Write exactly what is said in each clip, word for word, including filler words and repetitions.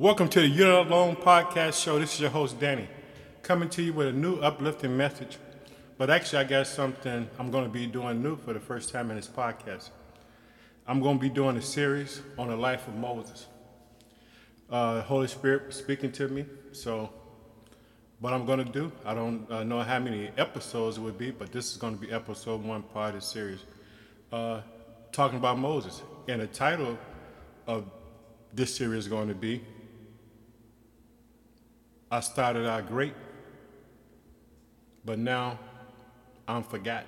Welcome to the You Along podcast show. This is your host, Danny, coming to you with a new uplifting message. But actually, I got something I'm going to be doing new for the first time in this podcast. I'm going to be doing a series on the life of Moses. Uh, the Holy Spirit was speaking to me, so what I'm going to do, I don't uh, know how many episodes it would be, but this is going to be episode one part of the series, uh, talking about Moses. And the title of this series is going to be, I started out great, but now I'm forgotten.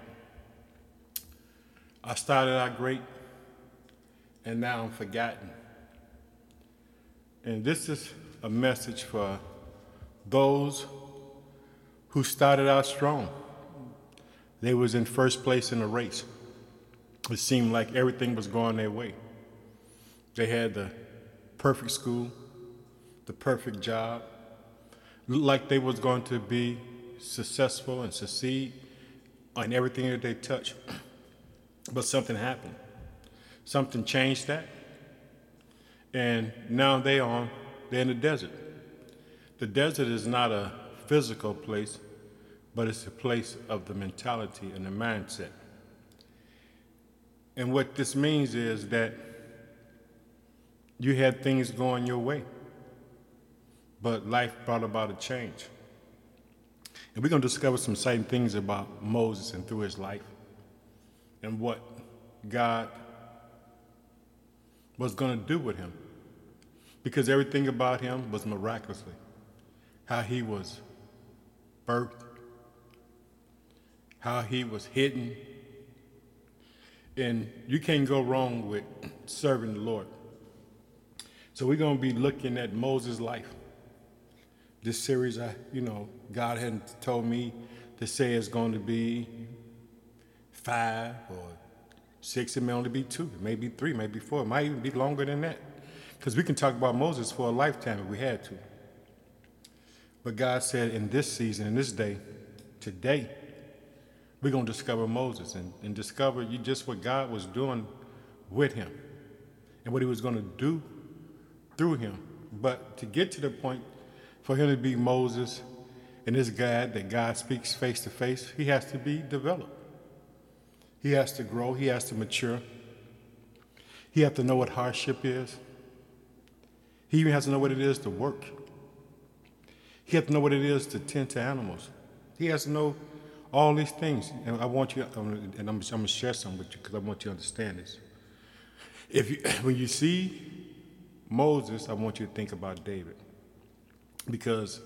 I started out great, and now I'm forgotten. And this is a message for those who started out strong. They was in first place in the race. It seemed like everything was going their way. They had the perfect school, the perfect job. Looked like they was going to be successful and succeed on everything that they touched. But something happened. Something changed that. And now they are, they're in the desert. The desert is not a physical place, but it's a place of the mentality and the mindset. And what this means is that you had things going your way, but life brought about a change. And we're going to discover some exciting things about Moses and through his life and what God was going to do with him, because everything about him was miraculously. How he was birthed, how he was hidden. And you can't go wrong with serving the Lord. So we're going to be looking at Moses' life. This series, I, you know, God hadn't told me to say it's going to be five or six. It may only be two, maybe three, maybe four. It might even be longer than that, because we can talk about Moses for a lifetime if we had to. But God said in this season, in this day, today, we're going to discover Moses and, and discover you just what God was doing with him and what he was going to do through him. But to get to the point for him to be Moses and this guy that God speaks face to face, he has to be developed. He has to grow. He has to mature. He has to know what hardship is. He even has to know what it is to work. He has to know what it is to tend to animals. He has to know all these things. And I want you, and I'm, I'm going to share some with you because I want you to understand this. If you, when you see Moses, I want you to think about David. Because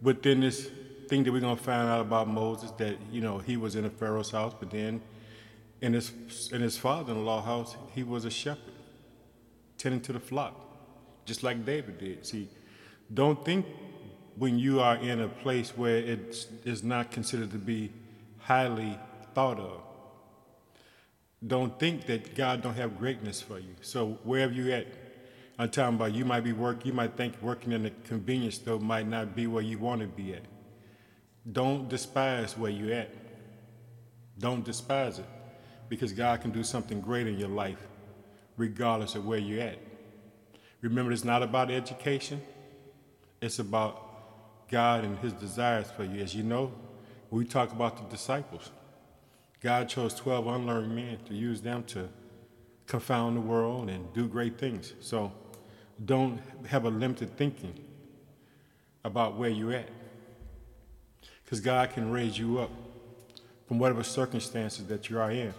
within this thing that we're going to find out about Moses, that, you know, he was in a Pharaoh's house, but then in his, in his father-in-law's house, he was a shepherd, tending to the flock, just like David did. See, don't think when you are in a place where it is not considered to be highly thought of. Don't think that God don't have greatness for you. So wherever you at, I'm talking about you might be working, you might think working in a convenience store might not be where you want to be at. Don't despise where you at. Don't despise it, because God can do something great in your life regardless of where you're at. Remember, it's not about education. It's about God and his desires for you. As you know, we talk about the disciples. God chose twelve unlearned men to use them to confound the world and do great things. So don't have a limited thinking about where you're at, because God can raise you up from whatever circumstances that you are in.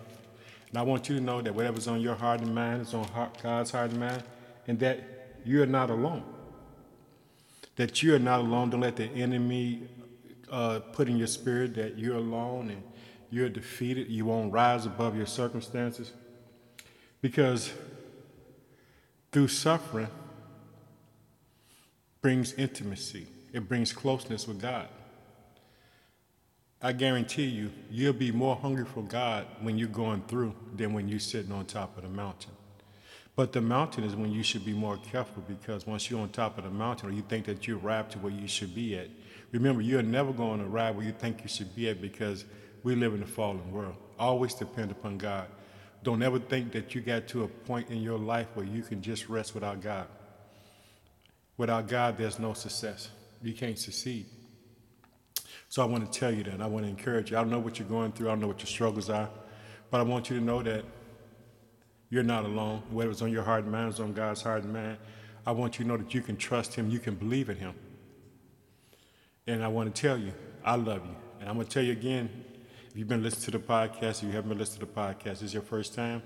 And I want you to know that whatever's on your heart and mind is on God's heart and mind, and that you're not alone. That you're not alone. Don't let the enemy uh, put in your spirit that you're alone and you're defeated. You won't rise above your circumstances, because through suffering brings intimacy. It brings closeness with God. I guarantee you, you'll be more hungry for God when you're going through than when you're sitting on top of the mountain. But the mountain is when you should be more careful, because once you're on top of the mountain or you think that you arrived to where you should be at, remember, you're never going to arrive where you think you should be at, because we live in a fallen world. Always depend upon God. Don't ever think that you got to a point in your life where you can just rest without God. Without God, there's no success. You can't succeed. So I want to tell you that. I want to encourage you. I don't know what you're going through. I don't know what your struggles are. But I want you to know that you're not alone. Whether it's on your heart and mind, it's on God's heart and mind. I want you to know that you can trust him. You can believe in him. And I want to tell you, I love you. And I'm going to tell you again, if you've been listening to the podcast, if you haven't been listening to the podcast, this is your first time,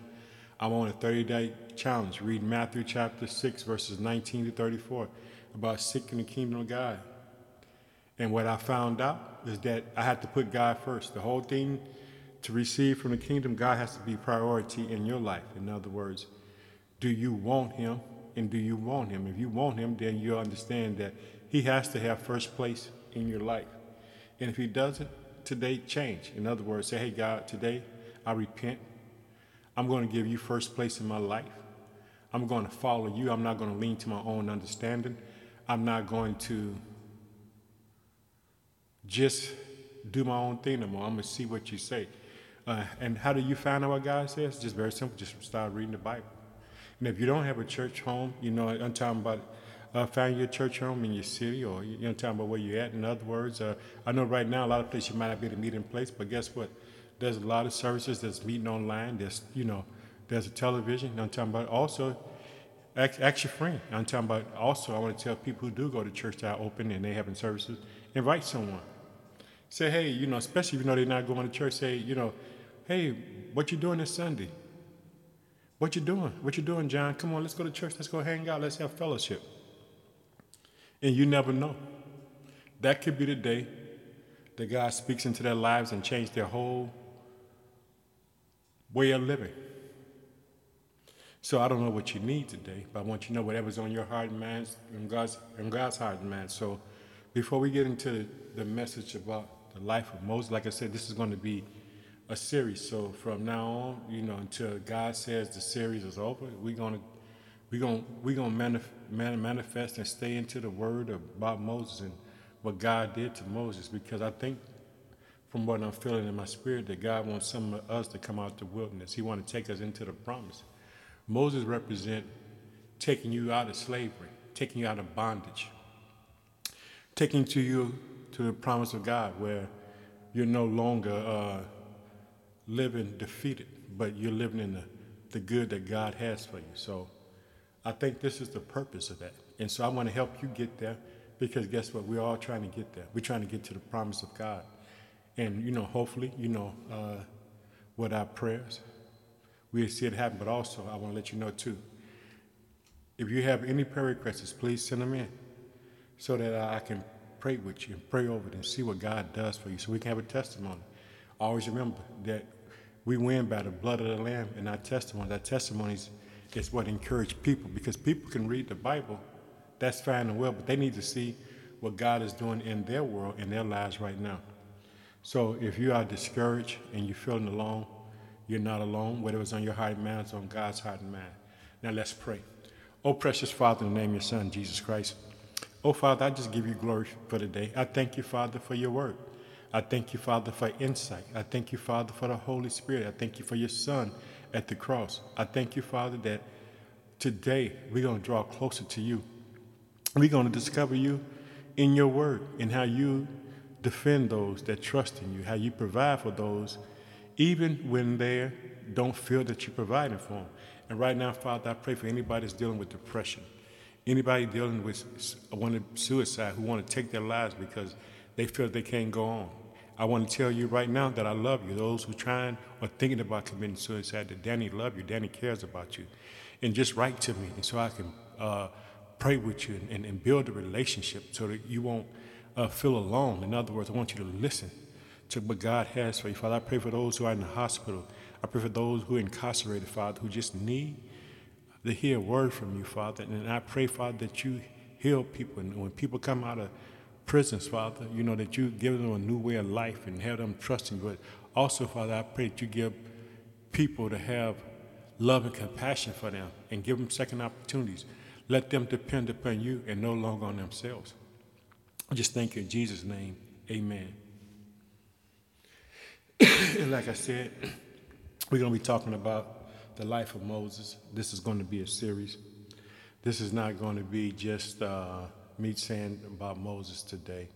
I'm on a thirty-day challenge. Read Matthew chapter six, verses nineteen to thirty-four, about seeking the kingdom of God. And what I found out is that I had to put God first. The whole thing to receive from the kingdom, God has to be priority in your life. In other words, do you want him? And do you want him? If you want him, then you'll understand that he has to have first place in your life. And if he doesn't, today change. In other words, say, hey, God, today I repent. I'm going to give you first place in my life. I'm going to follow you. I'm not going to lean to my own understanding. I'm not going to just do my own thing no more. I'm going to see what you say. Uh, and how do you find out what God says? Just very simple. Just start reading the Bible. And if you don't have a church home, you know, I'm talking about uh, find your church home in your city, or you know, I'm talking about where you're at. In other words, uh, I know right now a lot of places you might not be at a meeting place, but guess what? There's a lot of services that's meeting online. There's, you know, there's a television. I'm talking about also, ask, ask your friend. I'm talking about also, I want to tell people who do go to church that are open and they having services, invite someone. Say, hey, you know, especially if you know they're not going to church, say, you know, hey, what you doing this Sunday? What you doing? What you doing, John? Come on, let's go to church. Let's go hang out. Let's have fellowship. And you never know. That could be the day that God speaks into their lives and changes their whole way of living. So I don't know what you need today, but I want you to know whatever's on your heart and mind, on God's, on God's heart and mind. So before we get into the message about the life of Moses, like I said, this is going to be a series. So from now on, you know, until God says the series is over, we're going to we're going we're going to manifest and stay into the word about Moses and what God did to Moses, because I think from what I'm feeling in my spirit that God wants some of us to come out the wilderness. He wants to take us into the promise. Moses represent taking you out of slavery, taking you out of bondage, taking to you to the promise of God, where you're no longer uh, living defeated, but you're living in the, the good that God has for you. So I think this is the purpose of that. And so I want to help you get there, because guess what? We're all trying to get there. We're trying to get to the promise of God. And, you know, hopefully, you know, uh, with our prayers, we'll see it happen. But also, I want to let you know, too, if you have any prayer requests, please send them in, so that I can pray with you and pray over it and see what God does for you, so we can have a testimony. Always remember that we win by the blood of the Lamb and our testimonies. Our testimonies is what encourage people, because people can read the Bible. That's fine and well, but they need to see what God is doing in their world, in their lives right now. So if you are discouraged and you're feeling alone, you're not alone. Whether it's on your heart and mind, it's on God's heart and mind. Now let's pray. Oh, precious Father, in the name of your Son, Jesus Christ. Oh, Father, I just give you glory for today. I thank you, Father, for your word. I thank you, Father, for insight. I thank you, Father, for the Holy Spirit. I thank you for your Son at the cross. I thank you, Father, that today we're going to draw closer to you. We're going to discover you in your word, and how you defend those that trust in you, how you provide for those even when they don't feel that you're providing for them. And right now, Father, I pray for anybody that's dealing with depression, anybody dealing with suicide, who want to take their lives because they feel they can't go on. I want to tell you right now that I love you. Those who are trying or thinking about committing suicide, that Danny loves you, Danny cares about you. And just write to me, and so I can uh, pray with you and, and build a relationship so that you won't uh, feel alone. In other words, I want you to listen to what God has for you, Father. I pray for those who are in the hospital. I pray for those who are incarcerated, Father, who just need to hear a word from you, Father. And I pray, Father, that you heal people. And when people come out of prisons, Father, you know, that you give them a new way of life and have them trust in you. But also, Father, I pray that you give people to have love and compassion for them, and give them second opportunities. Let them depend upon you and no longer on themselves. I just thank you in Jesus' name. Amen. And like I said, we're going to be talking about the life of Moses. This is going to be a series. This is not going to be just uh, me saying about Moses today.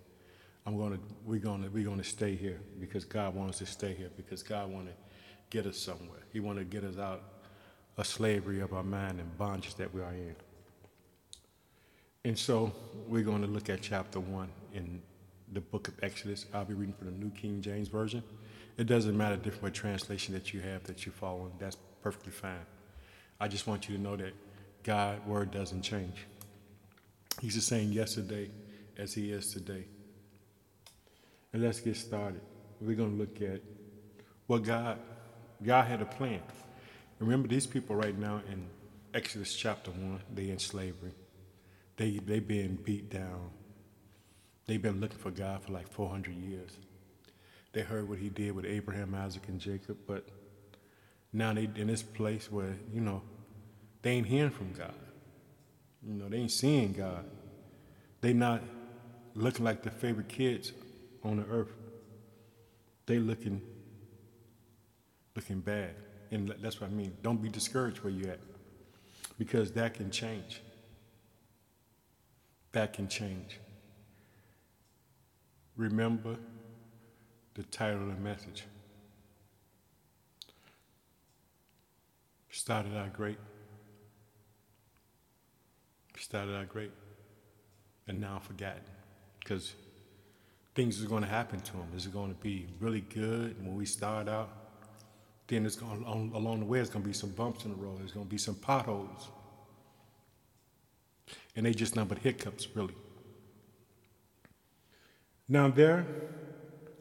I'm going to, we're going to, we're going to stay here because God wants us to stay here, because God wants to get us somewhere. He wants to get us out of slavery of our mind and bondage that we are in. And so we're going to look at chapter one in the book of Exodus. I'll be reading from the New King James Version. It doesn't matter the different translation that you have that you're following. That's perfectly fine. I just want you to know that God's word doesn't change. He's the same yesterday as he is today. And let's get started. We're going to look at what God, God had a plan. Remember, these people right now in Exodus chapter one, they in slavery. They, they been beat down. They've been looking for God for like four hundred years. They heard what he did with Abraham, Isaac, and Jacob, but now they in this place where, you know, they ain't hearing from God. You know, they ain't seeing God. They not looking like the favorite kids on the earth. They looking, looking bad. And that's what I mean. Don't be discouraged where you're at, because that can change. That can change. Remember the title of the message. Started out great. Started out great. And now forgotten. Because things is going to happen to them. It's going to be really good. And when we start out, then it's going on, along the way, it's going to be some bumps in the road. There's going to be some potholes. And they just numbered hiccups, really. Now there,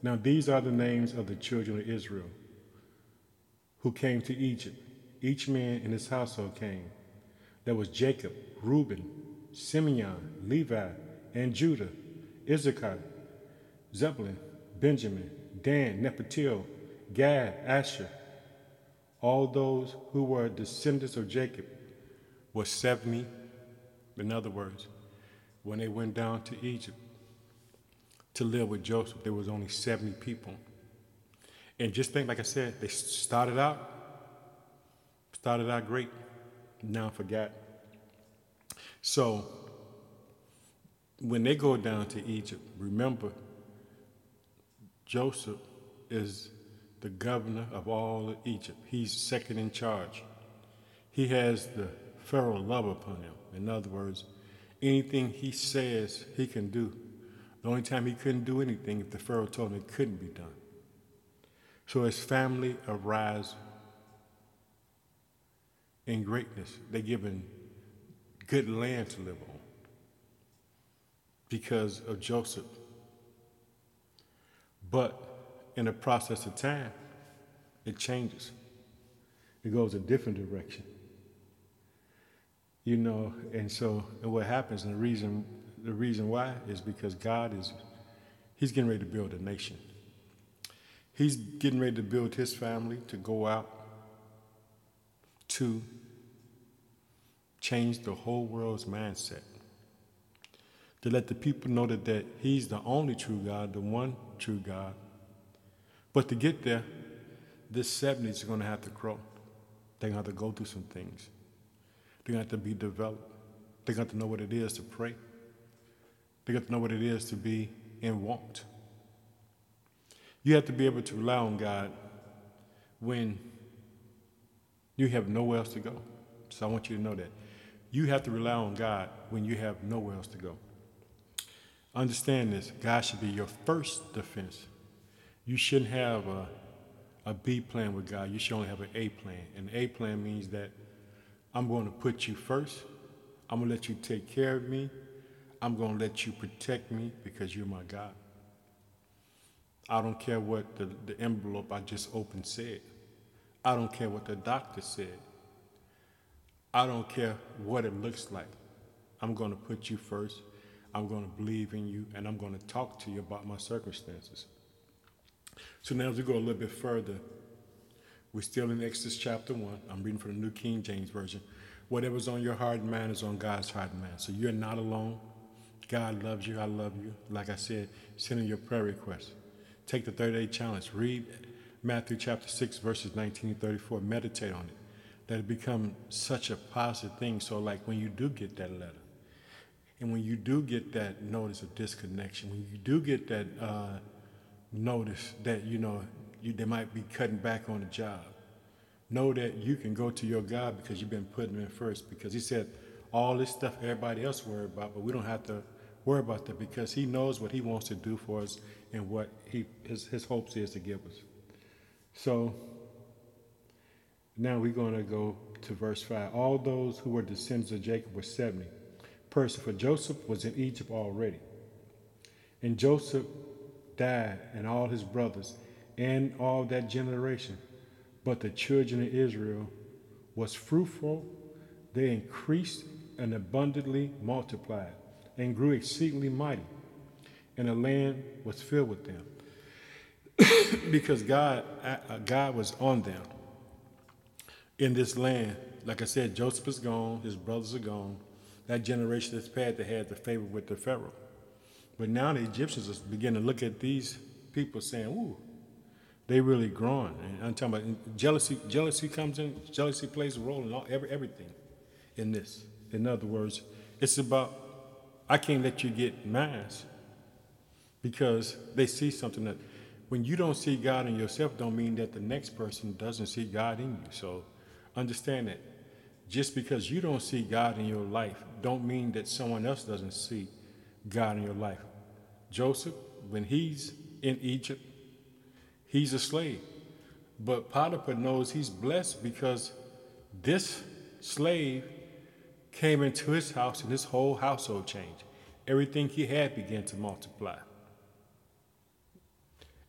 now these are the names of the children of Israel who came to Egypt. Each man in his household came. There was Jacob, Reuben, Simeon, Levi, and Judah, Issachar, Zebulun, Benjamin, Dan, Naphtali, Gad, Asher. All those who were descendants of Jacob were seventy. In other words, when they went down to Egypt to live with Joseph, there was only seventy people. And just think, like I said, they started out, started out great, now forgot. So when they go down to Egypt, remember, Joseph is the governor of all of Egypt. He's second in charge. He has the Pharaoh love upon him. In other words, anything he says, he can do. The only time he couldn't do anything if the Pharaoh told him it couldn't be done. So his family arise in greatness. They're given good land to live on because of Joseph. But in the process of time, it changes. It goes a different direction. You know, and so and what happens, and the reason the reason why is because God is, he's getting ready to build a nation. He's getting ready to build his family to go out to change the whole world's mindset. To let the people know that, that he's the only true God, the one true God. But to get there, this seventies are going to have to grow. They're going to have to go through some things. They're going to have to be developed. They're going to have to know what it is to pray. They got to know what it is to be and want. You have to be able to rely on God when you have nowhere else to go. So I want you to know that. You have to rely on God when you have nowhere else to go. Understand this. God should be your first defense. You shouldn't have a, a B plan with God. You should only have an A plan. And the A plan means that I'm going to put you first. I'm going to let you take care of me. I'm going to let you protect me because you're my God. I don't care what the, the envelope I just opened said. I don't care what the doctor said. I don't care what it looks like. I'm going to put you first. I'm going to believe in you, and I'm going to talk to you about my circumstances. So now as we go a little bit further, we're still in Exodus chapter one. I'm reading from the New King James Version. Whatever's on your heart and mind is on God's heart and mind. So you're not alone. God loves you. I love you. Like I said, send in your prayer requests. Take the thirty-day challenge. Read Matthew chapter six, verses nineteen to thirty-four. Meditate on it. that it become such a positive thing. So like when you do get that letter, and when you do get that notice of disconnection, when you do get that uh, notice that, you know, you, they might be cutting back on the job, know that you can go to your God because you've been putting him in first, because he said all this stuff everybody else worry about, but we don't have to worry about that because he knows what he wants to do for us and what he his, his hopes is to give us. So now we're going to go to verse five. All those who were descendants of Jacob were seventy persons, for Joseph was in Egypt already. And Joseph died, and all his brothers, and all that generation. But the children of Israel was fruitful. They increased and abundantly multiplied and grew exceedingly mighty. And the land was filled with them because God, uh, God was on them in this land. Like I said, Joseph is gone. His brothers are gone. That generation that's passed, they had the favor with the Pharaoh. But now the Egyptians are beginning to look at these people saying, ooh, they really growing. And I'm talking about jealousy. Jealousy comes in. Jealousy plays a role in all, every, everything in this. In other words, it's about, I can't let you get mine, because they see something that, when you don't see God in yourself, don't mean that the next person doesn't see God in you. So understand that. Just because you don't see God in your life, don't mean that someone else doesn't see God in your life. Joseph, when he's in Egypt, he's a slave, but Potiphar knows he's blessed because this slave came into his house and his whole household changed. Everything he had began to multiply.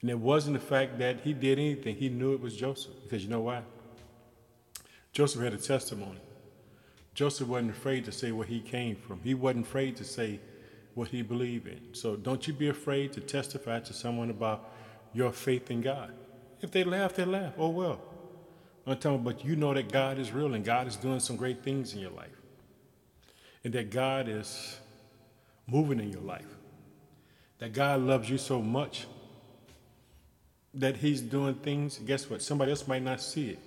And it wasn't the fact that he did anything. He knew it was Joseph, because you know why? Joseph had a testimony. Joseph wasn't afraid to say where he came from. He wasn't afraid to say what he believed in. So don't you be afraid to testify to someone about your faith in God. If they laugh, they laugh. Oh, well. I'm telling you, but you know that God is real and God is doing some great things in your life, and that God is moving in your life, that God loves you so much that he's doing things. Guess what? Somebody else might not see it,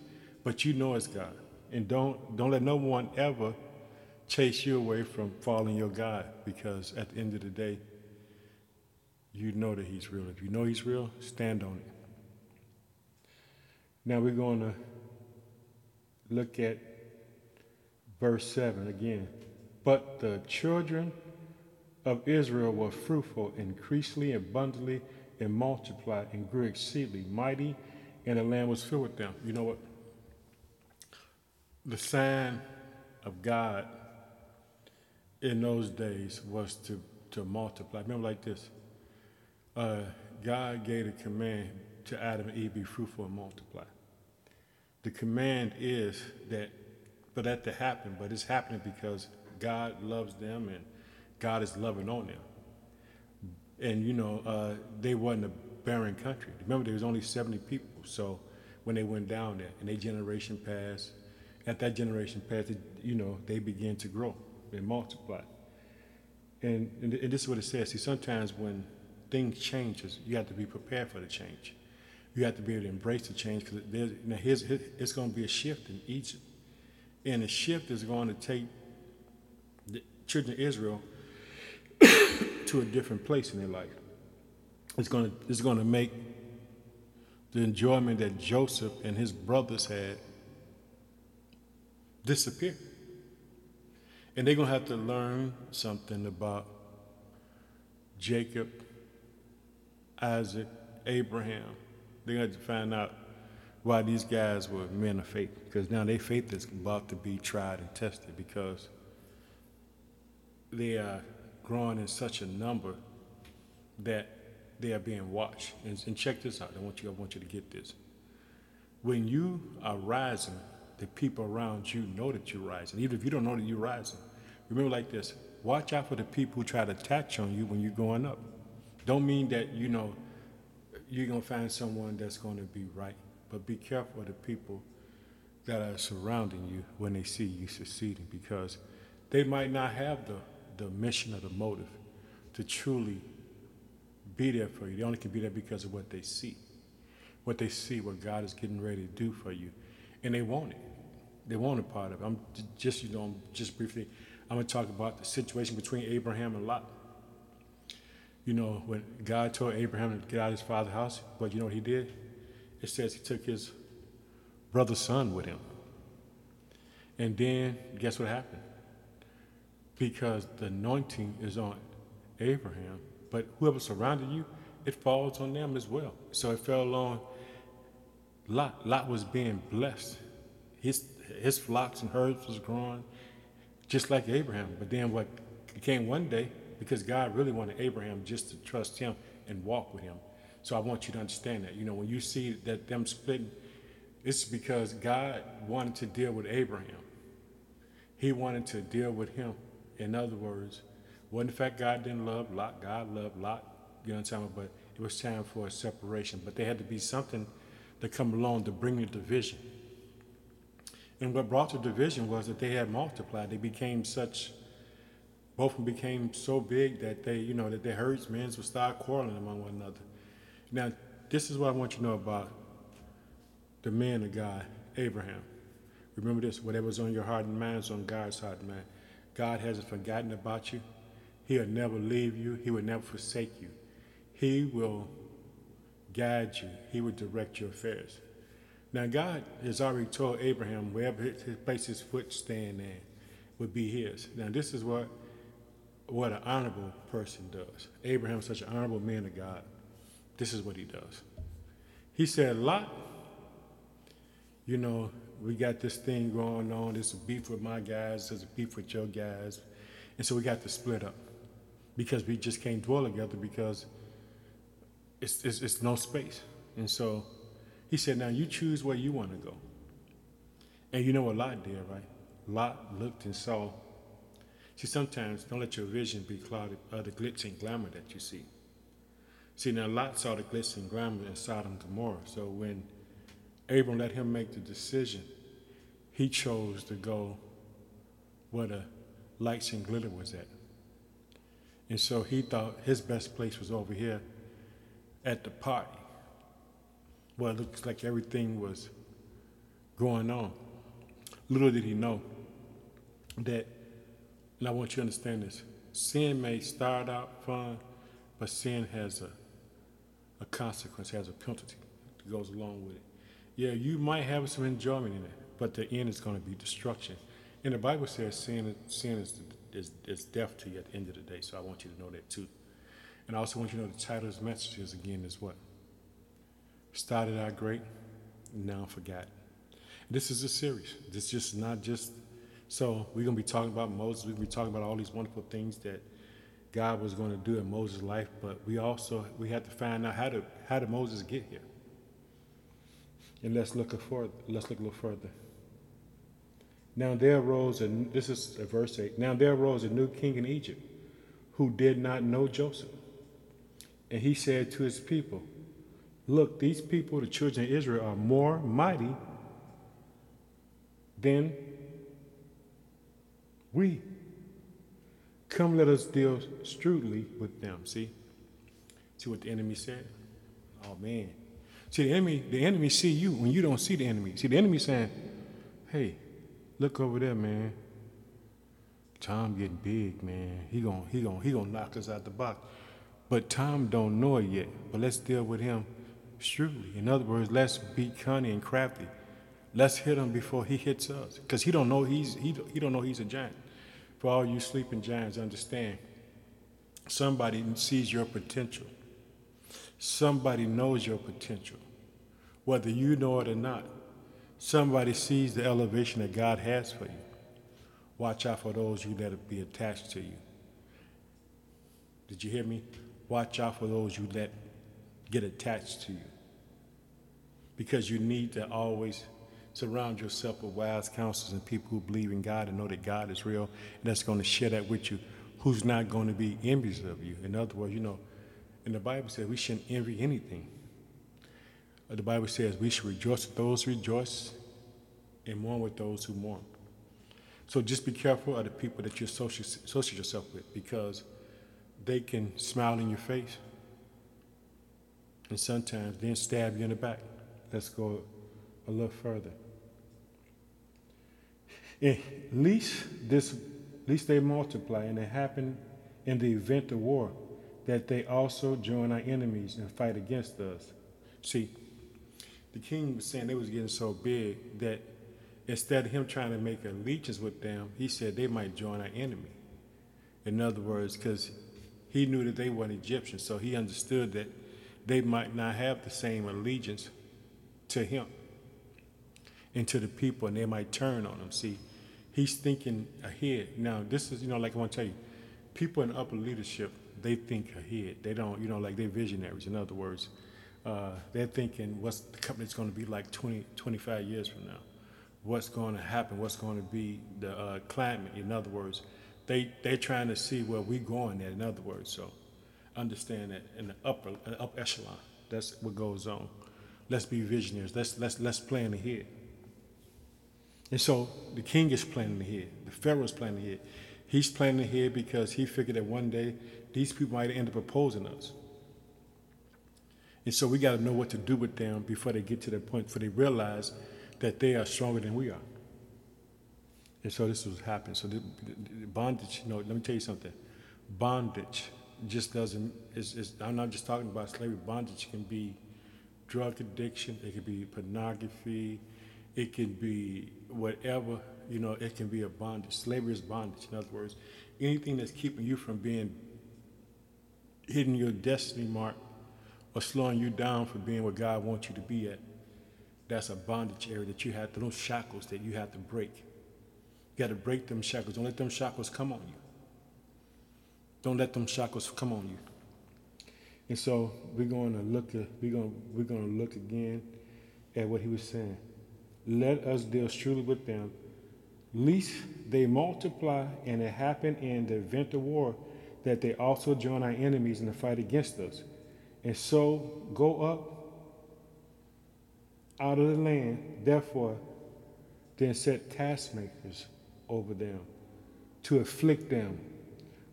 but you know it's God. And don't, don't let no one ever chase you away from following your God, because at the end of the day, you know that he's real. If you know he's real, stand on it. Now we're going to look at verse seven again. But the children of Israel were fruitful, increasingly abundantly, and multiplied, and grew exceedingly mighty, and the land was filled with them. You know what? The sign of God in those days was to, to multiply. Remember like this. Uh, God gave a command to Adam and Eve, be fruitful and multiply. The command is that for that to happen, but it's happening because God loves them and God is loving on them. And, you know, uh, they wasn't a barren country. Remember, there was only seventy people. So when they went down there and their generation passed, at that generation passed, it, you know, they began to grow and multiply. And, and, and this is what it says. See, sometimes when things changes, you have to be prepared for the change. You have to be able to embrace the change, because you know, here's, here's, it's going to be a shift in Egypt. And the shift is going to take the children of Israel to a different place in their life. It's going to, it's going to make the enjoyment that Joseph and his brothers had disappear. And they're going to have to learn something about Jacob, Isaac, Abraham. They're going to find out why these guys were men of faith, because now their faith is about to be tried and tested, because they are growing in such a number that they are being watched. And, and check this out. I want you, I want you to get this. When you are rising, the people around you know that you're rising, even if you don't know that you're rising. Remember like this. Watch out for the people who try to attach on you when you're going up. Don't mean that, you know, you're going to find someone that's going to be right, but be careful of the people that are surrounding you when they see you succeeding, because they might not have the, the mission or the motive to truly be there for you. They only can be there because of what they see, what they see, what God is getting ready to do for you, and they want it. they weren't a part of it. I'm just, you know, just briefly, I'm going to talk about the situation between Abraham and Lot. You know, when God told Abraham to get out of his father's house, but you know what he did? It says he took his brother's son with him. And then guess what happened? Because the anointing is on Abraham, but whoever surrounded you, it falls on them as well. So it fell on Lot. Lot was being blessed. His his flocks and herds was growing, just like Abraham. But then what came one day, because God really wanted Abraham just to trust him and walk with him. So I want you to understand that. You know, when you see that them splitting, it's because God wanted to deal with Abraham. He wanted to deal with him. In other words, wasn't the fact God didn't love Lot, God loved Lot, you know what I'm saying? But it was time for a separation. But there had to be something to come along to bring the division. And what brought the division was that they had multiplied. They became such, both of them became so big that they, you know, that their herdsmen would start quarreling among one another. Now, this is what I want you to know about the man of God, Abraham. Remember this, whatever's on your heart and mind is on God's heart and mind. God hasn't forgotten about you. He'll never leave you. He will never forsake you. He will guide you. He will direct your affairs. Now, God has already told Abraham wherever he places his foot stand in would be his. Now, this is what, what an honorable person does. Abraham is such an honorable man of God. This is what he does. He said, Lot, you know, we got this thing going on. There's a beef with my guys. There's a beef with your guys. And so we got to split up because we just can't dwell together because it's, it's, it's no space. And so he said, now you choose where you want to go. And you know what Lot did, right? Lot looked and saw. See, sometimes don't let your vision be clouded by the glitz and glamour that you see. See, now Lot saw the glitz and glamour in Sodom and Gomorrah. So when Abram let him make the decision, he chose to go where the lights and glitter was at. And so he thought his best place was over here at the party. Well, it looks like everything was going on. Little did he know that, and I want you to understand this, sin may start out fun, but sin has a, a consequence, has a penalty that goes along with it. Yeah, you might have some enjoyment in it, but the end is going to be destruction. And the Bible says sin, sin is, is, is death to you at the end of the day, so I want you to know that too. And I also want you to know the title of this message is, again, is what? Started out great, now forgotten. This is a series. This is just not just, so we're going to be talking about Moses. We're going to be talking about all these wonderful things that God was going to do in Moses' life, but we also, we had to find out how to, how did Moses get here? And let's look a further. Let's look a little further. Now there arose, and this is verse eight. Now there arose a new king in Egypt, who did not know Joseph, and he said to his people, "Look, these people, the children of Israel, are more mighty than we. Come, let us deal shrewdly with them." See, see what the enemy said. Oh man. See, the enemy, the enemy see you when you don't see the enemy. See, the enemy saying, hey, look over there, man. Tom getting big, man. He gonna, he gonna, he gonna knock us out the box. But Tom don't know it yet. But let's deal with him shrewdly. In other words, let's be cunning and crafty. Let's hit him before he hits us. Because he don't know he's he he don't know he's a giant. For all you sleeping giants, understand, somebody sees your potential. Somebody knows your potential, whether you know it or not. Somebody sees the elevation that God has for you. Watch out for those you let be attached to you. Did you hear me? Watch out for those you let get attached to you. Because you need to always surround yourself with wise counselors and people who believe in God and know that God is real, and that's going to share that with you, who's not going to be envious of you. In other words, you know, and the Bible says we shouldn't envy anything. The Bible says we should rejoice with those who rejoice and mourn with those who mourn. So just be careful of the people that you associate yourself with, because they can smile in your face and sometimes then stab you in the back. Let's go a little further. At least, this, at least they multiply, and it happened in the event of war, that they also join our enemies and fight against us. See, the king was saying they was getting so big that instead of him trying to make allegiance with them, he said they might join our enemy. In other words, because he knew that they weren't Egyptians, so he understood that they might not have the same allegiance to him and to the people, and they might turn on him. See, he's thinking ahead. Now, this is, you know, like I want to tell you, people in upper leadership, they think ahead. They don't, you know, like they're visionaries. In other words, uh, they're thinking what's the company's going to be like twenty, twenty-five years from now. What's going to happen, what's going to be the uh, climate. In other words, they, they're trying to see where we're going at, in other words. So understand that in the upper, uh, upper echelon, that's what goes on. Let's be visionaries. Let's, let's, let's plan ahead. And so the king is planning ahead. The Pharaoh is planning ahead. He's planning ahead because he figured that one day these people might end up opposing us. And so we got to know what to do with them before they get to that point, before they realize that they are stronger than we are. And so this was happening. So the, the bondage, you know, let me tell you something. Bondage just doesn't, it's, it's, I'm not just talking about slavery. Bondage can be drug addiction. It can be pornography. It can be whatever, you know, it can be a bondage. Slavery is bondage. In other words, anything that's keeping you from being hitting your destiny mark or slowing you down from being where God wants you to be at. That's a bondage area that you have, to, those shackles that you have to break. You got to break them shackles. Don't let them shackles come on you. Don't let them shackles come on you. And so we're going to look at, we're going to, we're going to look again at what he was saying. Let us deal truly with them, lest they multiply, and it happen in the event of war that they also join our enemies in the fight against us. And so go up out of the land, therefore, then set taskmakers over them to afflict them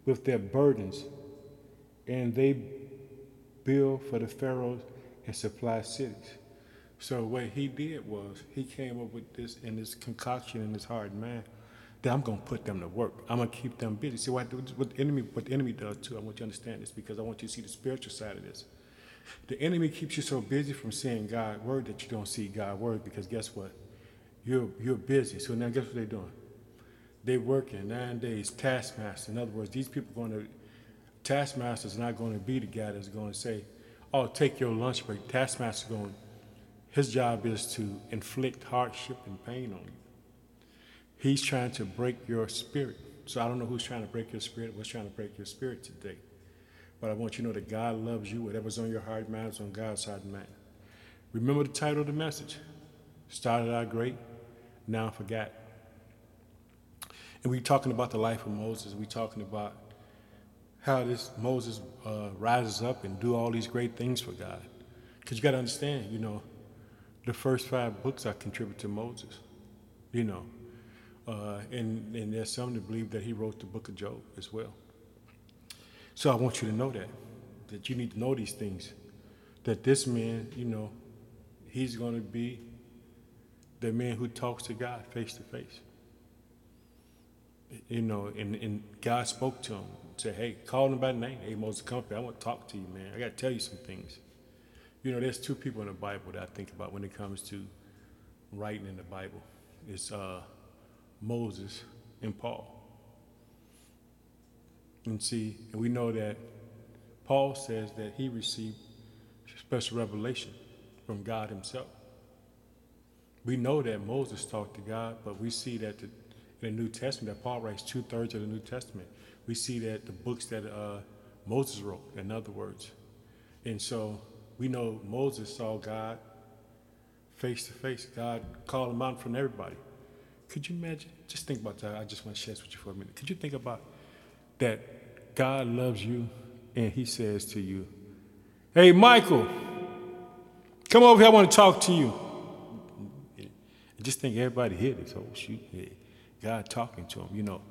with their burdens, and they build for the pharaohs and supply cities. So what he did was he came up with this and this concoction in his hard mind that I'm gonna put them to work. I'm gonna keep them busy. See what, what the enemy what the enemy does too. I want you to understand this because I want you to see the spiritual side of this. The enemy keeps you so busy from seeing God's word that you don't see God's word, because guess what? You're you're busy. So now guess what they're doing? They're working nine days, taskmaster. In other words, these people are going to, taskmaster's not going to be the guy that's going to say, oh, take your lunch break. Taskmaster's going, his job is to inflict hardship and pain on you. He's trying to break your spirit. So I don't know who's trying to break your spirit, what's trying to break your spirit today. But I want you to know that God loves you. Whatever's on your heart and mind is on God's heart and mind. Remember the title of the message. Started out great, now forgot. And we're talking about the life of Moses. We're talking about how this Moses uh, rises up and do all these great things for God. Because you got to understand, you know, the first five books I contributed to Moses, you know. Uh, and, and there's some that believe that he wrote the book of Job as well. So I want you to know that, that you need to know these things, that this man, you know, he's going to be the man who talks to God face to face. You know, and, and God spoke to him and said, hey, call him by name. Hey, Moses, come here. I want to talk to you, man. I got to tell you some things. You know, there's two people in the Bible that I think about when it comes to writing in the Bible. It's uh, Moses and Paul. And see, and we know that Paul says that he received special revelation from God himself. We know that Moses talked to God, but we see that the, in the New Testament, that Paul writes two-thirds of the New Testament. We see that the books that uh, Moses wrote, in other words. And so we know Moses saw God face-to-face. God called him out from everybody. Could you imagine? Just think about that. I just want to share this with you for a minute. Could you think about that God loves you and he says to you, hey, Michael, come over here, I want to talk to you. I just think everybody hear this, oh shoot, God talking to him. You know,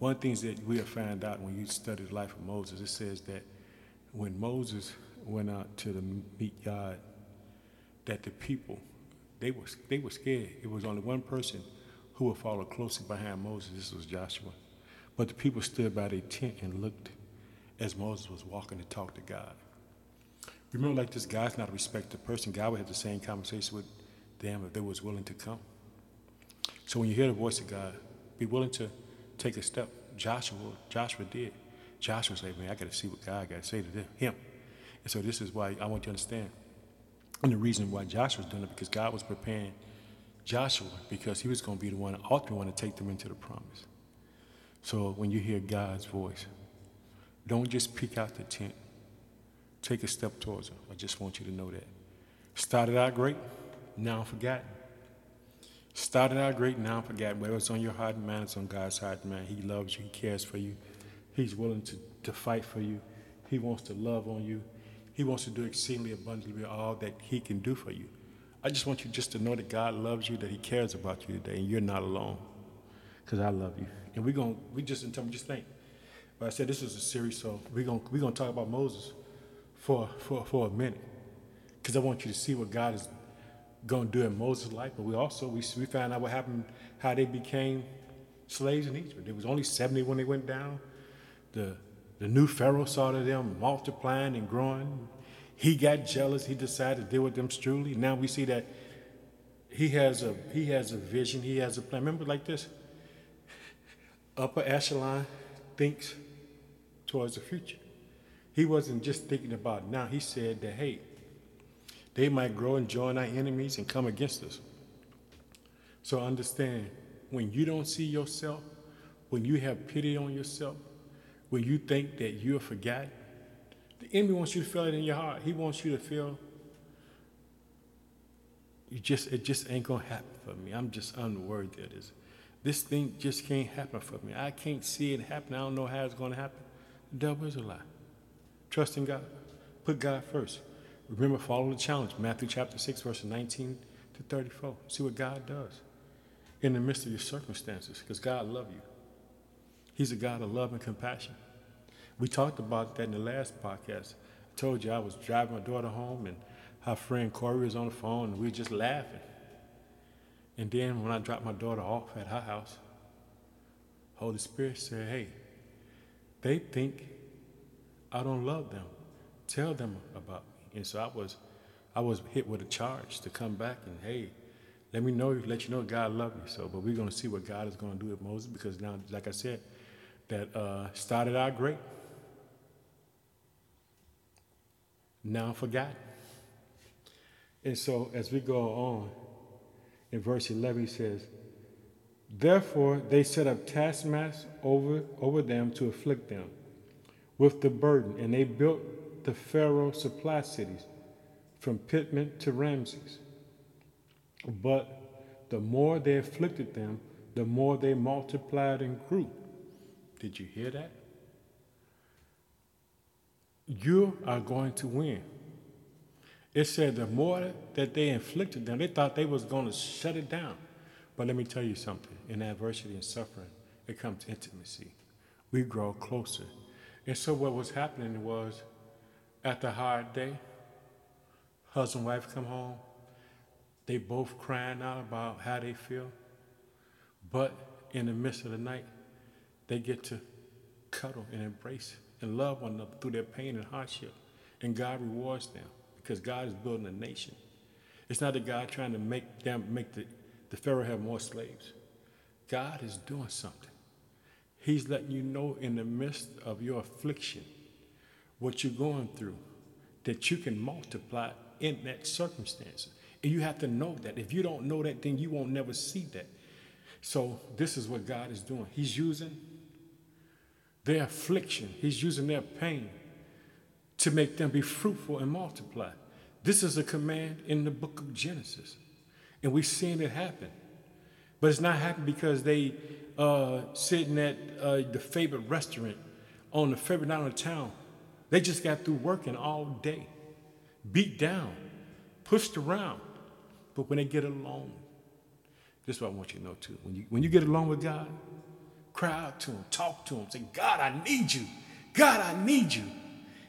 one of the things that we'll find out when you study the life of Moses, it says that when Moses went out to meet God, that the people, they were, they were scared. It was only one person who would follow closely behind Moses. This was Joshua. But the people stood by their tent and looked as Moses was walking to talk to God. Remember, like this, God's not a respected person. God would have the same conversation with them if they was willing to come. So when you hear the voice of God, be willing to take a step. Joshua, Joshua did. Joshua said, man, I got to see what God got to say to them, him. And so this is why I want you to understand. And the reason why Joshua's doing it, because God was preparing Joshua, because he was going to be the one, the ultimate one, to take them into the promise. So when you hear God's voice, don't just peek out the tent. Take a step towards him. I just want you to know that. Started out great, now forgotten. Started out great, now forgotten. Whatever's on your heart and mind, it's on God's heart and mind. He loves you. He cares for you. He's willing to, to fight for you. He wants to love on you. He wants to do exceedingly abundantly all that he can do for you. I just want you just to know that God loves you, that he cares about you today, and you're not alone, because I love you. And we're going to, we just, in time, just think. But I said this is a series, so we're going we're gonna talk about Moses for, for, for a minute, because I want you to see what God is going to do in Moses' life. But we also, we, we found out what happened, how they became slaves in Egypt. There was only seventy when they went down. The The new Pharaoh saw them multiplying and growing. He got jealous. He decided to deal with them strictly. Now we see that he has a he has a vision. He has a plan. Remember, like this, upper echelon thinks towards the future. He wasn't just thinking about now. He said that, hey, they might grow and join our enemies and come against us. So understand, when you don't see yourself, when you have pity on yourself, when you think that you're forgotten, the enemy wants you to feel it in your heart. He wants you to feel, you just it just ain't gonna happen for me. I'm just unworthy of this. This thing just can't happen for me. I can't see it happen. I don't know how it's gonna happen. The devil is a lie. Trust in God. Put God first. Remember, follow the challenge. Matthew chapter six, verses nineteen to thirty-four. See what God does in the midst of your circumstances, because God loves you. He's a God of love and compassion. We talked about that in the last podcast. I told you I was driving my daughter home, and her friend Corey was on the phone, and we were just laughing. And then when I dropped my daughter off at her house, Holy Spirit said, hey, they think I don't love them. Tell them about me. And so I was I was hit with a charge to come back and, hey, let me know, let you know God loves you. So, but we're going to see what God is going to do with Moses, because now, like I said, that uh, started out great, now forgotten. And so as we go on, in verse eleven, he says, therefore they set up taskmasters over, over them to afflict them with the burden, and they built the Pharaoh supply cities from Pitman to Ramses. But the more they afflicted them, the more they multiplied and grew. Did you hear that? You are going to win. It said the more that they inflicted them, they thought they was going to shut it down. But let me tell you something. In adversity and suffering, it comes intimacy. We grow closer. And so what was happening was, after a hard day, husband and wife come home. They both crying out about how they feel. But in the midst of the night, they get to cuddle and embrace and love one another through their pain and hardship. And God rewards them, because God is building a nation. It's not that God trying to make them make the, the Pharaoh have more slaves. God is doing something. He's letting you know in the midst of your affliction, what you're going through, that you can multiply in that circumstance. And you have to know that. If you don't know that, then you won't never see that. So this is what God is doing. He's using their affliction. He's using their pain to make them be fruitful and multiply. This is a command in the book of Genesis. And we've seen it happen. But it's not happening because they uh, sitting at uh, the favorite restaurant on the favorite night of town. They just got through working all day, beat down, pushed around. But when they get alone, this is what I want you to know too. When you, when you get along with God, cry out to him, talk to him, say, God, I need you. God, I need you.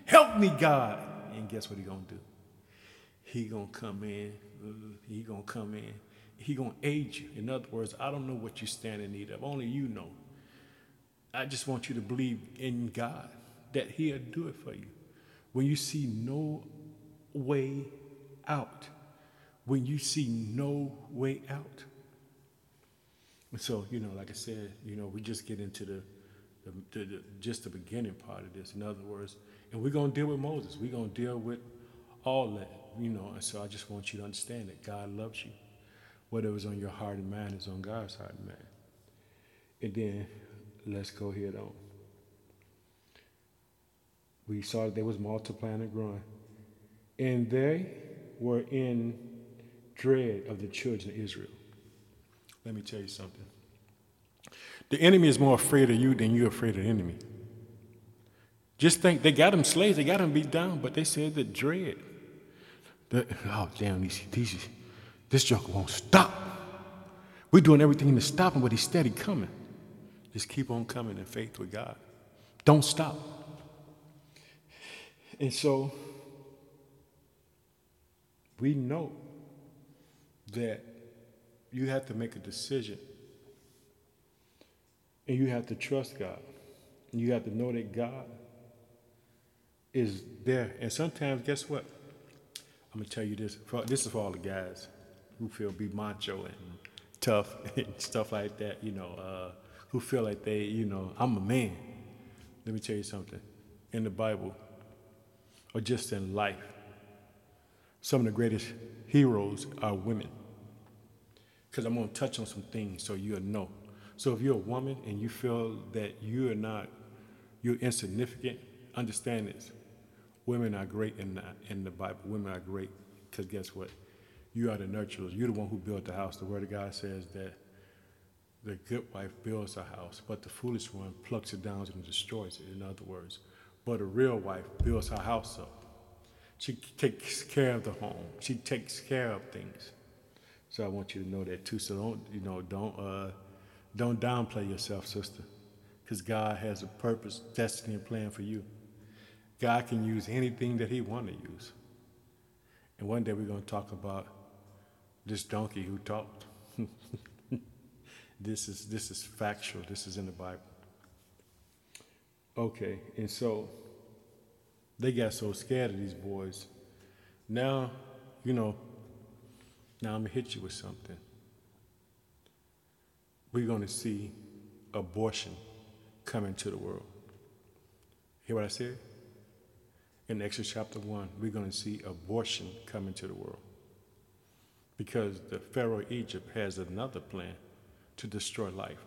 Help me, God. And guess what he's going to do? He's going to come in. He's going to come in. He going to aid you. In other words, I don't know what you stand in need of. Only you know. I just want you to believe in God that he'll do it for you. When you see no way out, when you see no way out. And so, you know, like I said, you know, we just get into the, the, the, the just the beginning part of this. In other words, and we're going to deal with Moses. We're going to deal with all that, you know. And so I just want you to understand that God loves you. Whatever's on your heart and mind is on God's heart and mind. And then let's go head on. We saw that they was multiplying and growing. And they were in dread of the children of Israel. Let me tell you something. The enemy is more afraid of you than you're afraid of the enemy. Just think, they got them slaves, they got them beat down, but they said the dread. The, oh, damn, these, these, this joker won't stop. We're doing everything to stop him, but he's steady coming. Just keep on coming in faith with God. Don't stop. And so, we know that you have to make a decision and you have to trust God. And you have to know that God is there. And sometimes, guess what? I'm going to tell you this. For, this is for all the guys who feel be macho and tough and stuff like that, you know, uh, who feel like they, you know, I'm a man. Let me tell you something. In the Bible, or just in life, some of the greatest heroes are women. Because I'm going to touch on some things so you'll know. So if you're a woman and you feel that you're not, you're insignificant, understand this. Women are great in the, in the Bible. Women are great because guess what? You are the nurturers. You're the one who built the house. The Word of God says that the good wife builds a house, but the foolish one plucks it down and destroys it, in other words. But a real wife builds her house up. She takes care of the home. She takes care of things. So I want you to know that too. So don't, you know, don't, uh, don't downplay yourself, sister, because God has a purpose, destiny, and plan for you. God can use anything that he want to use. And one day we're going to talk about this donkey who talked. This is this is factual. This is in the Bible. Okay, and so they got so scared of these boys. Now, you know, now I'm going to hit you with something. We're going to see abortion come into the world. Hear what I said? In Exodus chapter one, we're going to see abortion come into the world. Because the Pharaoh of Egypt has another plan to destroy life.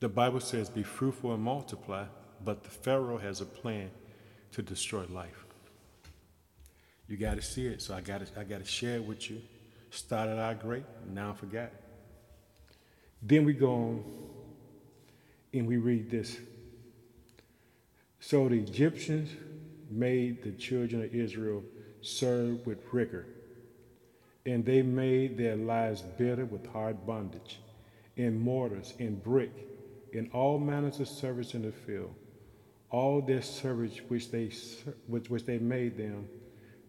The Bible says, be fruitful and multiply, but the Pharaoh has a plan to destroy life. You got to see it, so I got to I got to share it with you. Started out great, now I forgot. Then we go on and we read this. So the Egyptians made the children of Israel serve with rigor, and they made their lives bitter with hard bondage, and mortars, and brick, in all manners of service in the field, all their service which they which, which they made them,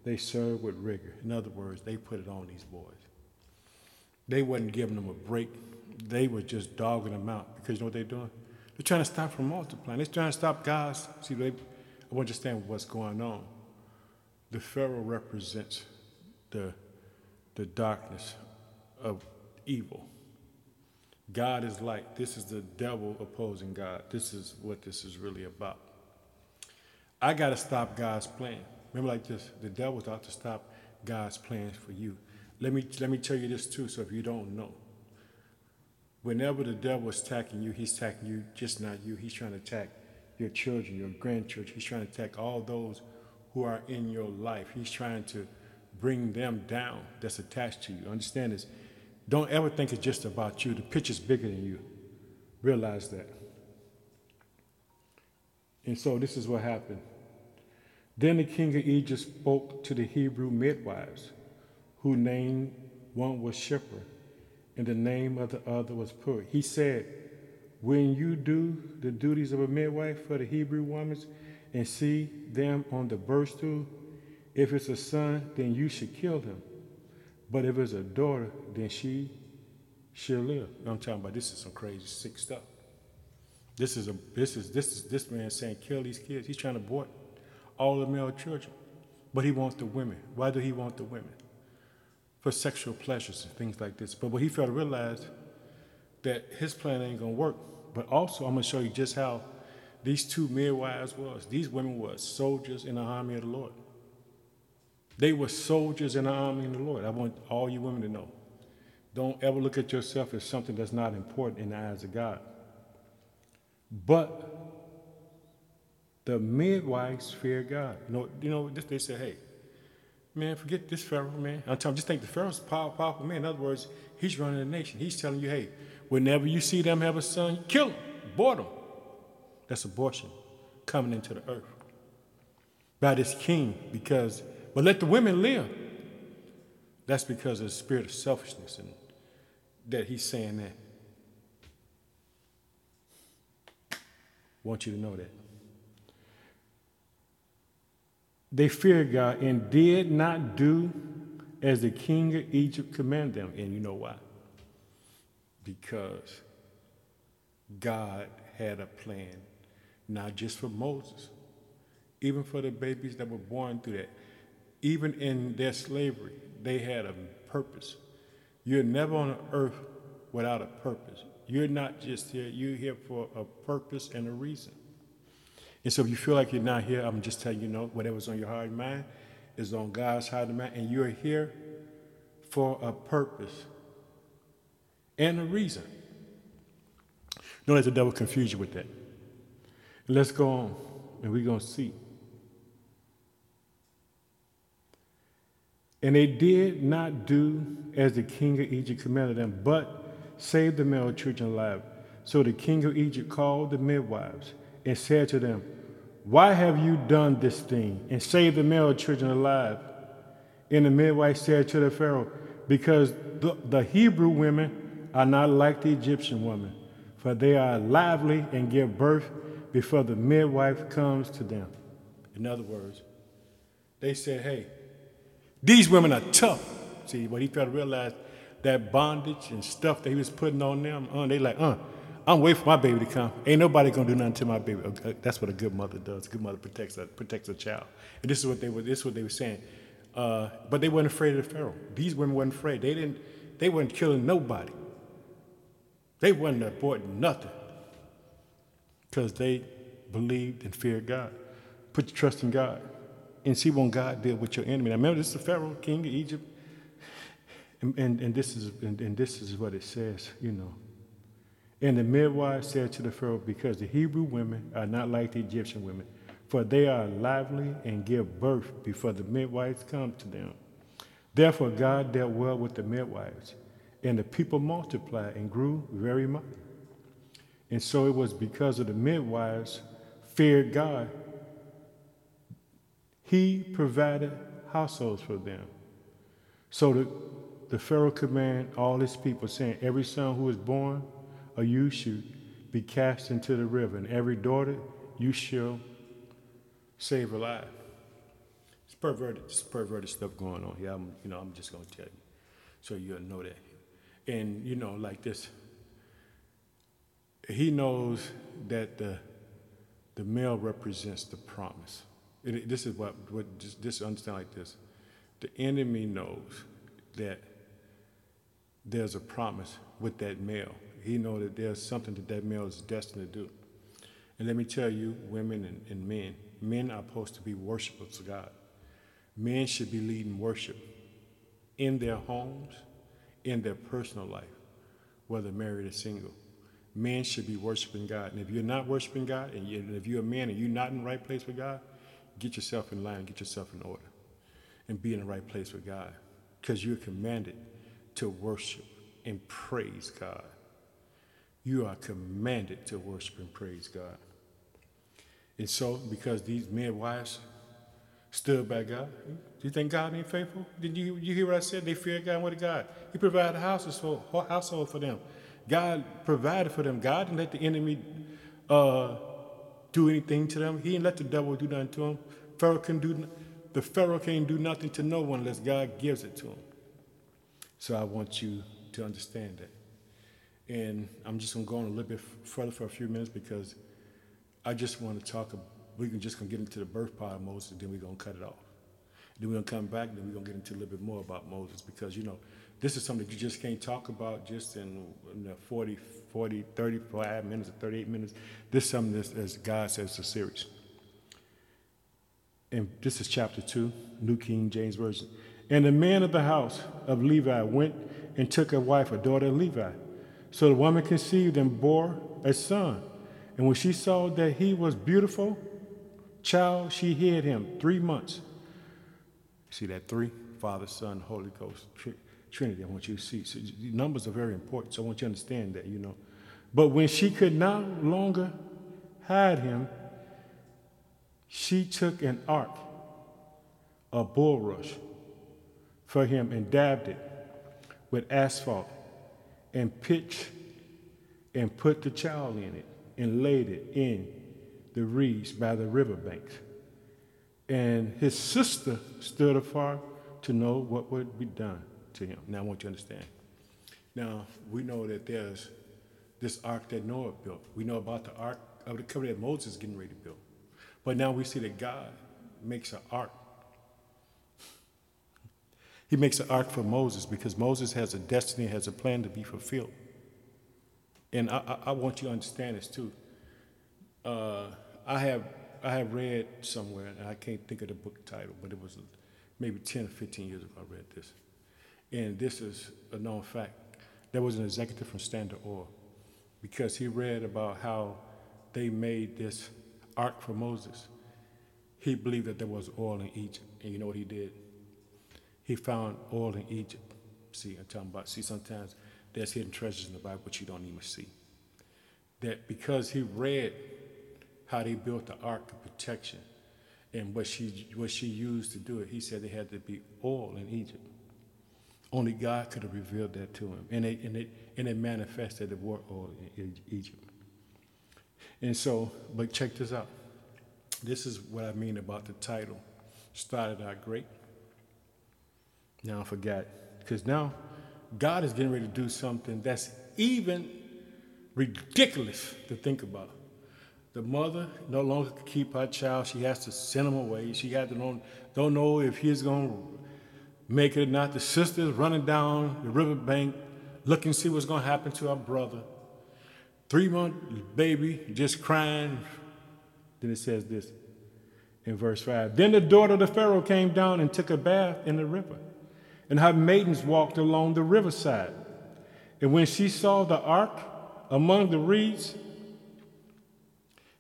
they served with rigor. In other words, they put it on these boys. They wasn't giving them a break. They were just dogging them out because you know what they're doing? They're trying to stop from multiplying. They're trying to stop God's. See, they, I understand what's going on. The Pharaoh represents the the darkness of evil. God is light. This is the devil opposing God. This is what this is really about. I got to stop God's plan. Remember like this, the devil's out to stop God's plans for you. Let me let me tell you this too, so if you don't know. Whenever the devil is attacking you, he's attacking you, just not you. He's trying to attack your children, your grandchildren. He's trying to attack all those who are in your life. He's trying to bring them down that's attached to you. Understand this. Don't ever think it's just about you. The picture's bigger than you. Realize that. And so this is what happened. Then the king of Egypt spoke to the Hebrew midwives, who named one was Shiphrah, and the name of the other was Puah. He said, when you do the duties of a midwife for the Hebrew women and see them on the birth stool, if it's a son, then you should kill him. But if it's a daughter, then she she'll live. You know what I'm talking about? This is some crazy sick stuff. This is a this is this is this man saying kill these kids. He's trying to abort all the male children. But he wants the women. Why do he want the women? For sexual pleasures and things like this. But what he failed to realize that his plan ain't gonna work. But also I'm gonna show you just how these two midwives was. These women were soldiers in the army of the Lord. They were soldiers in the army of the Lord. I want all you women to know. Don't ever look at yourself as something that's not important in the eyes of God. But the midwives fear God. You know, you know they said, hey, man, forget this Pharaoh, man. I'm telling you, just think the Pharaoh's a powerful, powerful man. In other words, he's running the nation. He's telling you, hey, whenever you see them have a son, kill them, abort them. That's abortion coming into the earth by this king because, but let the women live. That's because of the spirit of selfishness and that he's saying that. Want you to know that. They feared God and did not do as the king of Egypt commanded them. And you know why? Because God had a plan, not just for Moses, even for the babies that were born through that. Even in their slavery, they had a purpose. You're never on earth without a purpose. You're not just here. You're here for a purpose and a reason. And so if you feel like you're not here, I'm just telling you, no, whatever's on your heart and mind is on God's heart and mind. And you're here for a purpose and a reason. Don't let the devil confuse you with that. And let's go on, and we're going to see. And they did not do as the king of Egypt commanded them, but saved the male children alive. So the king of Egypt called the midwives and said to them, why have you done this thing and saved the male children alive? And the midwife said to the Pharaoh, because the, the Hebrew women are not like the Egyptian women, for they are lively and give birth before the midwife comes to them. In other words, they said, hey, these women are tough. See, but he failed to realize that bondage and stuff that he was putting on them, uh, they like, uh, I'm waiting for my baby to come. Ain't nobody going to do nothing to my baby. That's what a good mother does. A good mother protects her, protects her child. And this is what they were, this is what they were saying. Uh, but they weren't afraid of the Pharaoh. These women weren't afraid. They didn't, they weren't killing nobody. They wasn't aborting nothing because they believed and feared God. Put your trust in God and see when God deal with your enemy. Now remember, this is the Pharaoh, king of Egypt. And, and, and, this is, and, and this is what it says, you know. And the midwife said to the Pharaoh, because the Hebrew women are not like the Egyptian women, for they are lively and give birth before the midwives come to them. Therefore God dealt well with the midwives, and the people multiplied and grew very much. And so it was because of the midwives feared God, he provided households for them. So the, the Pharaoh commanded all his people, saying, every son who is born or you should be cast into the river, and every daughter you shall save alive. It's perverted, it's perverted stuff going on here. I'm, you know, I'm just gonna tell you, so you'll know that. And you know, like this, he knows that the the male represents the promise. It, this is what what just, just understand like this. The enemy knows that there's a promise with that male. He knows that there's something that that male is destined to do. And let me tell you, women and, and men, men are supposed to be worshipers of God. Men should be leading worship in their homes, in their personal life, whether married or single. Men should be worshiping God. And if you're not worshiping God, and, you, and if you're a man and you're not in the right place with God, get yourself in line, get yourself in order, and be in the right place with God. Because you're commanded to worship and praise God. You are commanded to worship and praise God. And so, because these midwives stood by God, do you think God ain't faithful? Did you, you hear what I said? They feared God and went to God. He provided houses for, household for them. God provided for them. God didn't let the enemy uh, do anything to them. He didn't let the devil do nothing to them. Pharaoh can do, the Pharaoh can't do nothing to no one unless God gives it to him. So I want you to understand that. And I'm just going to go on a little bit further for a few minutes because I just want to talk. We're just going to get into the birth part of Moses, and then we're going to cut it off. Then we're going to come back, and then we're going to get into a little bit more about Moses because, you know, this is something that you just can't talk about just in, in the forty, forty, thirty-five minutes or thirty-eight minutes. This is something that's, as God says, it's a series. And this is chapter two, New King James Version. And the man of the house of Levi went and took a wife, a daughter of Levi. So the woman conceived and bore a son. And when she saw that he was beautiful, child, she hid him three months. See that three? Father, Son, Holy Ghost, tr- Trinity. I want you to see. So numbers are very important, so I want you to understand that, you know. But when she could no longer hide him, she took an ark, a bulrush, for him and dabbed it with asphalt and pitch and put the child in it and laid it in the reeds by the river banks. And his sister stood afar to know what would be done to him. Now, I want you to understand. Now, we know that there's this ark that Noah built. We know about the ark of the covenant that Moses is getting ready to build. But now we see that God makes an ark. He makes an ark for Moses because Moses has a destiny, has a plan to be fulfilled. And I, I, I want you to understand this too. Uh, I have I have read somewhere, and I can't think of the book title, but it was maybe ten or fifteen years ago I read this. And this is a known fact. There was an executive from Standard Oil because he read about how they made this ark for Moses. He believed that there was oil in Egypt, and you know what he did? He found oil in Egypt. See, I'm talking about, see, sometimes there's hidden treasures in the Bible, but you don't even see. That because he read how they built the ark of protection and what she what she used to do it, he said there had to be oil in Egypt. Only God could have revealed that to him. And it, and it, and it manifested the war oil in Egypt. And so, but check this out. This is what I mean about the title, Started Out Great. Now I forgot, because now God is getting ready to do something that's even ridiculous to think about. The mother no longer can keep her child. She has to send him away. She had to know, don't know if he's going to make it or not. The sister's running down the riverbank, looking to see what's going to happen to her brother. Three-month baby just crying. Then it says this in verse five. Then the daughter of the Pharaoh came down and took a bath in the river, and her maidens walked along the riverside. And when she saw the ark among the reeds,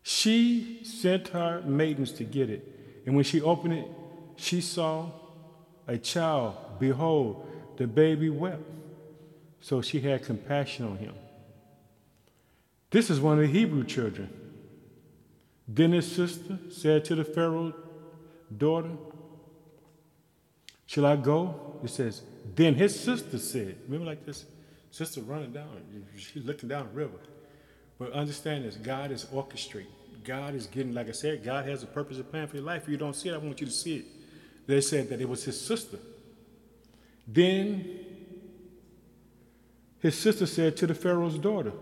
she sent her maidens to get it. And when she opened it, she saw a child. Behold, the baby wept. So she had compassion on him. This is one of the Hebrew children. Then his sister said to the Pharaoh's daughter, shall I go? It says, then his sister said, remember like this, sister running down, she's looking down the river. But understand this, God is orchestrating. God is getting, like I said, God has a purpose and plan for your life. If you don't see it, I want you to see it. They said that it was his sister. Then his sister said to the Pharaoh's daughter,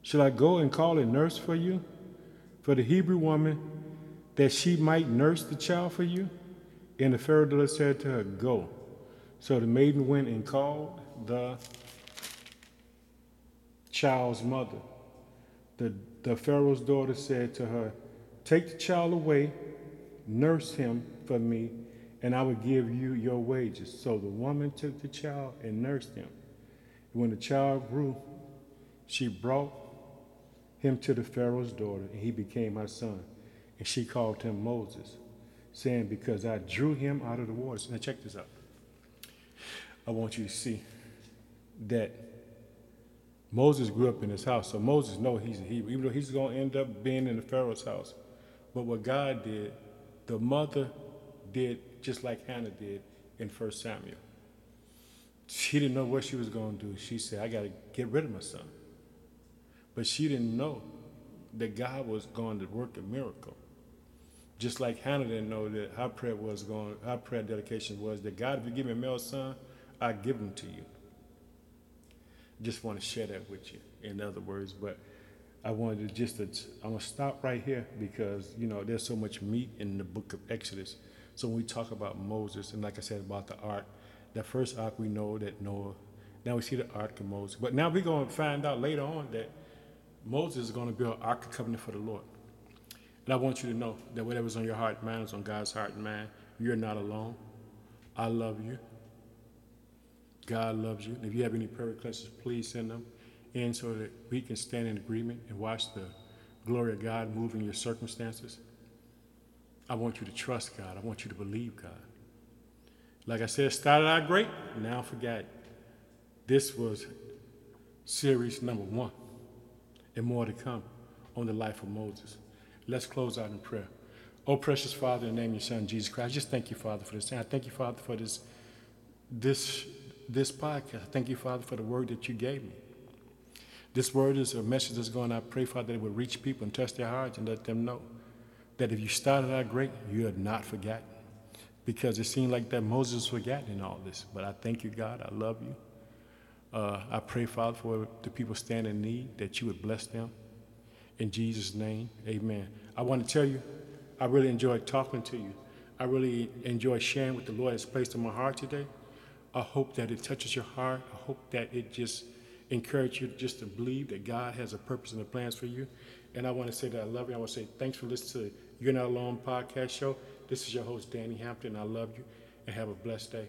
shall I go and call a nurse for you, for the Hebrew woman, that she might nurse the child for you? And the Pharaoh's daughter said to her, go. So the maiden went and called the child's mother. The, the Pharaoh's daughter said to her, take the child away, nurse him for me, and I will give you your wages. So the woman took the child and nursed him. When the child grew, she brought him to the Pharaoh's daughter, and he became her son. And she called him Moses, saying, because I drew him out of the waters. Now check this out. I want you to see that Moses grew up in his house, so Moses knows he's a Hebrew, even though he's going to end up being in the Pharaoh's house. But what God did, the mother did just like Hannah did in First Samuel. She didn't know what she was going to do. She said, I got to get rid of my son. But she didn't know that God was going to work a miracle. Just like Hannah didn't know that her prayer was going, her prayer dedication was that God, if you give me a male son, I give them to you. Just want to share that with you, in other words. But I wanted to just, I'm going to stop right here because, you know, there's so much meat in the book of Exodus. So when we talk about Moses, and like I said about the ark, the first ark we know that Noah, now we see the ark of Moses. But now we're going to find out later on that Moses is going to build an ark of covenant for the Lord. And I want you to know that whatever's on your heart and mind is on God's heart and mind. You're not alone. I love you. God loves you. And if you have any prayer requests, please send them in so that we can stand in agreement and watch the glory of God move in your circumstances. I want you to trust God. I want you to believe God. Like I said, started out great, now forgot. This was series number one, and more to come on the life of Moses. Let's close out in prayer. Oh, precious Father, in the name of your Son, Jesus Christ, I just thank you, Father, for this time. I thank you, Father, for this, this, this podcast. I thank you, Father, for the word that you gave me. This word is a message that's going, I pray, Father, that it would reach people and touch their hearts and let them know that if you started out great, you are not forgotten. Because it seemed like that Moses was forgotten in all this. But I thank you, God. I love you. Uh, I pray, Father, for the people standing in need, that you would bless them. In Jesus' name, amen. I want to tell you, I really enjoyed talking to you. I really enjoy sharing what the Lord has placed in my heart today. I hope that it touches your heart. I hope that it just encourages you just to believe that God has a purpose and a plans for you. And I want to say that I love you. I want to say thanks for listening to the You're Not Alone podcast show. This is your host, Danny Hampton. I love you, and have a blessed day.